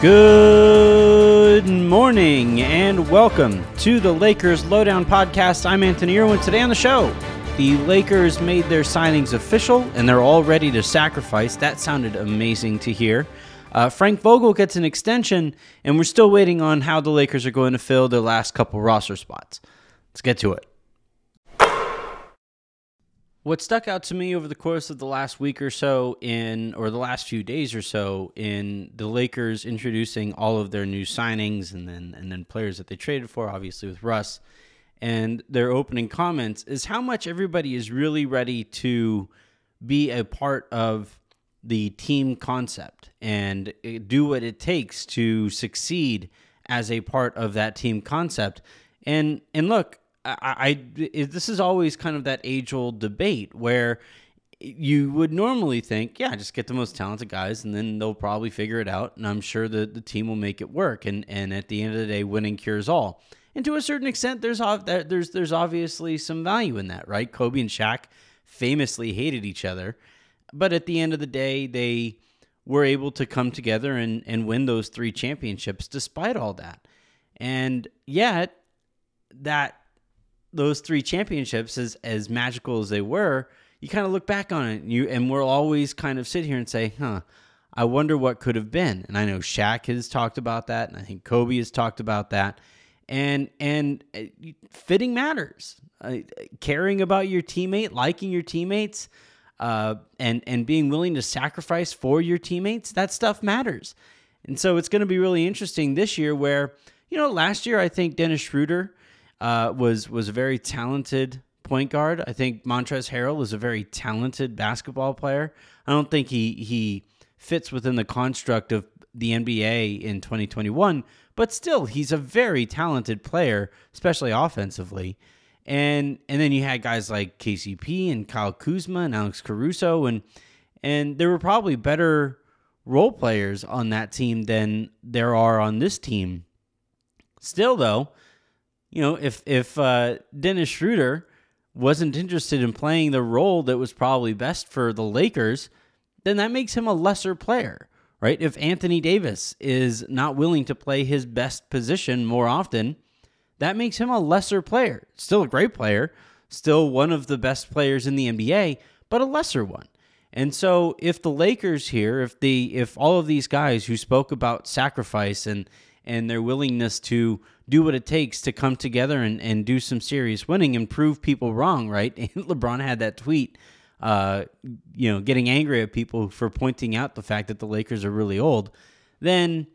Good morning and welcome to the Lakers Lowdown podcast. I'm Anthony Irwin. Today on the show, the Lakers made their signings official and they're all ready to sacrifice. That sounded amazing to hear. Frank Vogel gets an extension and we're still waiting on how the Lakers are going to fill their last couple roster spots. Let's get to it. What stuck out to me over the course of the last week or so the last few days or so in the Lakers introducing all of their new signings and then players that they traded for, obviously with Russ, and their opening comments is how much everybody is really ready to be a part of the team concept and do what it takes to succeed as a part of that team concept. And look, this is always kind of that age-old debate where you would normally think, yeah, just get the most talented guys and then they'll probably figure it out, and I'm sure that the team will make it work. And at the end of the day, winning cures all. And to a certain extent, there's obviously some value in that, right? Kobe and Shaq famously hated each other, but at the end of the day, they were able to come together and win those three championships despite all that. And yet, those three championships, as magical as they were, you kind of look back on it, and we'll always kind of sit here and say, I wonder what could have been. And I know Shaq has talked about that, and I think Kobe has talked about that. And fitting matters. Caring about your teammate, liking your teammates, and being willing to sacrifice for your teammates, that stuff matters. And so it's going to be really interesting this year where, last year I think Dennis Schroeder was a very talented point guard. I think Montrezl Harrell was a very talented basketball player. I don't think he fits within the construct of the NBA in 2021, but still, he's a very talented player, especially offensively. And then you had guys like KCP and Kyle Kuzma and Alex Caruso, and there were probably better role players on that team than there are on this team. Still, though, if Dennis Schroeder wasn't interested in playing the role that was probably best for the Lakers, then that makes him a lesser player, right? If Anthony Davis is not willing to play his best position more often, that makes him a lesser player. Still a great player, still one of the best players in the NBA, but a lesser one. And so if the Lakers here, if all of these guys who spoke about sacrifice and their willingness to do what it takes to come together and do some serious winning and prove people wrong, right? And LeBron had that tweet, getting angry at people for pointing out the fact that the Lakers are really old. Then,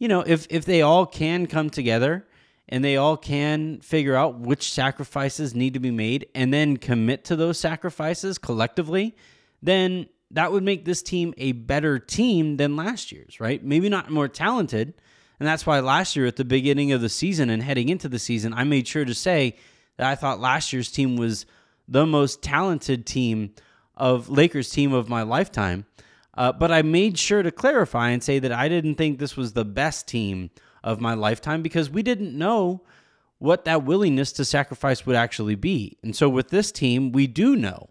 if they all can come together and they all can figure out which sacrifices need to be made and then commit to those sacrifices collectively, then that would make this team a better team than last year's, right? Maybe not more talented, and that's why last year at the beginning of the season and heading into the season, I made sure to say that I thought last year's team was the most talented Lakers team of my lifetime. But I made sure to clarify and say that I didn't think this was the best team of my lifetime because we didn't know what that willingness to sacrifice would actually be. And so with this team, we do know,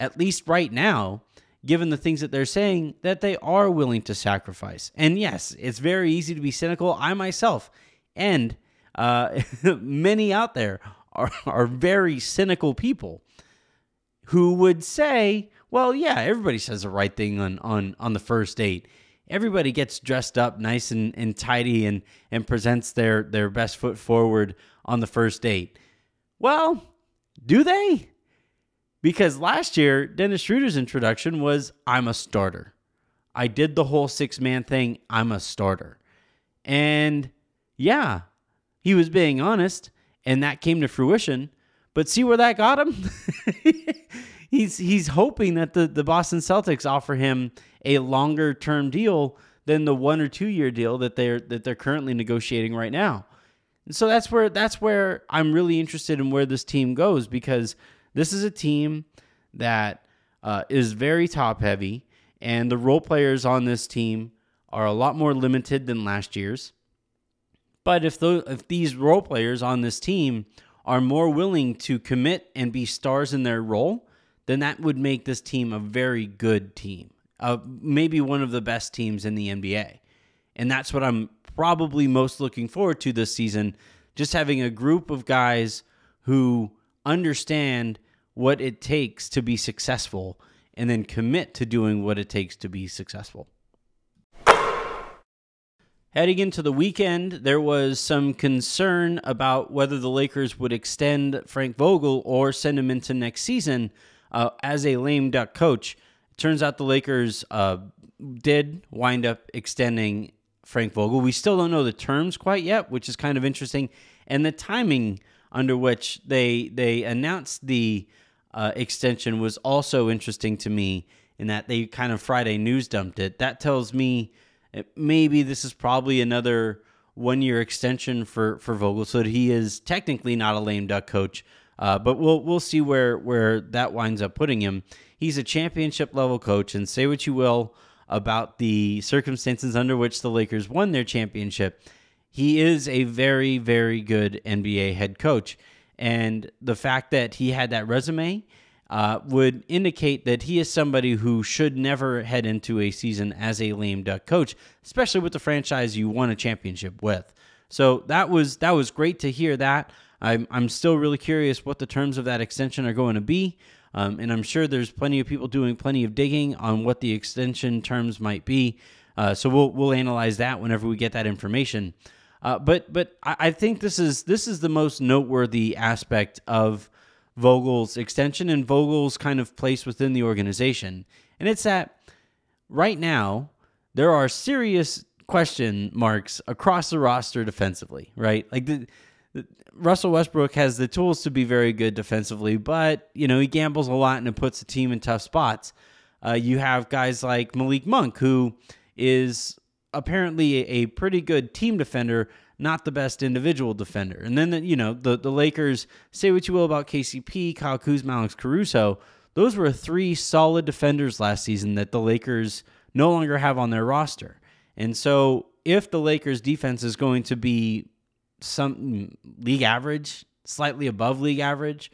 at least right now, given the things that they're saying, that they are willing to sacrifice. And yes, it's very easy to be cynical. I myself and many out there are very cynical people who would say, well, yeah, everybody says the right thing on the first date. Everybody gets dressed up nice and tidy and presents their best foot forward on the first date. Well, do they? Because last year, Dennis Schroeder's introduction was, I'm a starter. I did the whole six-man thing. I'm a starter. And yeah, he was being honest, and that came to fruition. But see where that got him? He's hoping that the Boston Celtics offer him a longer-term deal than the 1 or 2 year deal that they're currently negotiating right now. And so that's where I'm really interested in where this team goes, because this is a team that is very top-heavy, and the role players on this team are a lot more limited than last year's. But if these role players on this team are more willing to commit and be stars in their role, then that would make this team a very good team, maybe one of the best teams in the NBA. And that's what I'm probably most looking forward to this season, just having a group of guys who understand what it takes to be successful and then commit to doing what it takes to be successful. Heading into the weekend, there was some concern about whether the Lakers would extend Frank Vogel or send him into next season as a lame duck coach. Turns out the Lakers did wind up extending Frank Vogel. We still don't know the terms quite yet, which is kind of interesting. And the timing under which they announced the extension was also interesting to me, in that they kind of Friday news dumped it. That tells me maybe this is probably another one-year extension for Vogel, so that he is technically not a lame duck coach. But we'll see where that winds up putting him. He's a championship-level coach, and say what you will about the circumstances under which the Lakers won their championship, he is a very, very good NBA head coach. And the fact that he had that resume would indicate that he is somebody who should never head into a season as a lame duck coach, especially with the franchise you won a championship with. So that was great to hear that. I'm still really curious what the terms of that extension are going to be. And I'm sure there's plenty of people doing plenty of digging on what the extension terms might be. So we'll analyze that whenever we get that information. But I think this is the most noteworthy aspect of Vogel's extension and Vogel's kind of place within the organization. And it's that right now there are serious question marks across the roster defensively, right? Like Russell Westbrook has the tools to be very good defensively, but he gambles a lot and it puts the team in tough spots. You have guys like Malik Monk, who is apparently a pretty good team defender, not the best individual defender. And then the Lakers, say what you will about KCP, Kyle Kuzma, Alex Caruso. Those were three solid defenders last season that the Lakers no longer have on their roster. And so if the Lakers defense is going to be some league average, slightly above league average,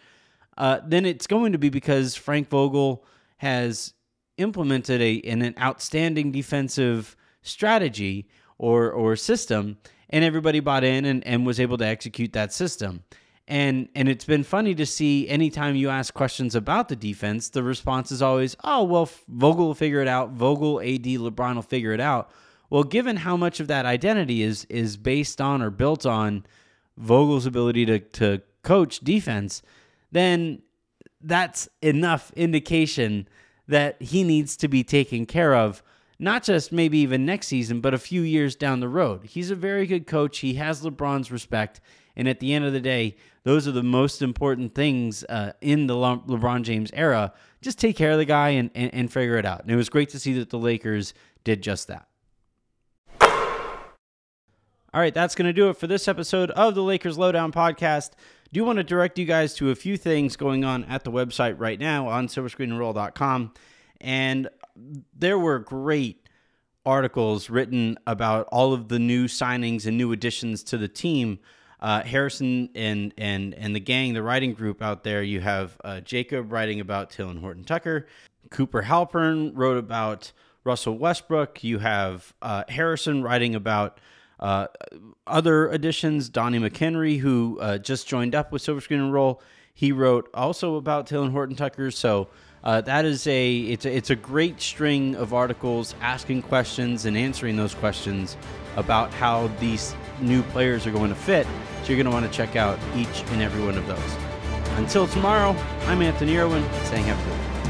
then it's going to be because Frank Vogel has implemented an outstanding defensive strategy or system, and everybody bought in and was able to execute that system. And it's been funny to see anytime you ask questions about the defense, the response is always, oh, well, Vogel will figure it out. Vogel, AD, LeBron will figure it out. Well, given how much of that identity is based on or built on Vogel's ability to coach defense, then that's enough indication that he needs to be taken care of, not just maybe even next season, but a few years down the road. He's a very good coach. He has LeBron's respect. And at the end of the day, those are the most important things in the LeBron James era. Just take care of the guy and figure it out. And it was great to see that the Lakers did just that. All right, that's going to do it for this episode of the Lakers Lowdown podcast. Do want to direct you guys to a few things going on at the website right now on silverscreenandroll.com. And there were great articles written about all of the new signings and new additions to the team. Harrison and the gang, the writing group out there, you have Jacob writing about Talen Horton-Tucker. Cooper Halpern wrote about Russell Westbrook. You have Harrison writing about other additions, Donnie McHenry, who just joined up with Silver Screen and Roll. He wrote also about Talen Horton-Tucker. So that is it's a great string of articles asking questions and answering those questions about how these new players are going to fit. So you're going to want to check out each and every one of those. Until tomorrow, I'm Anthony Irwin, saying have a good one.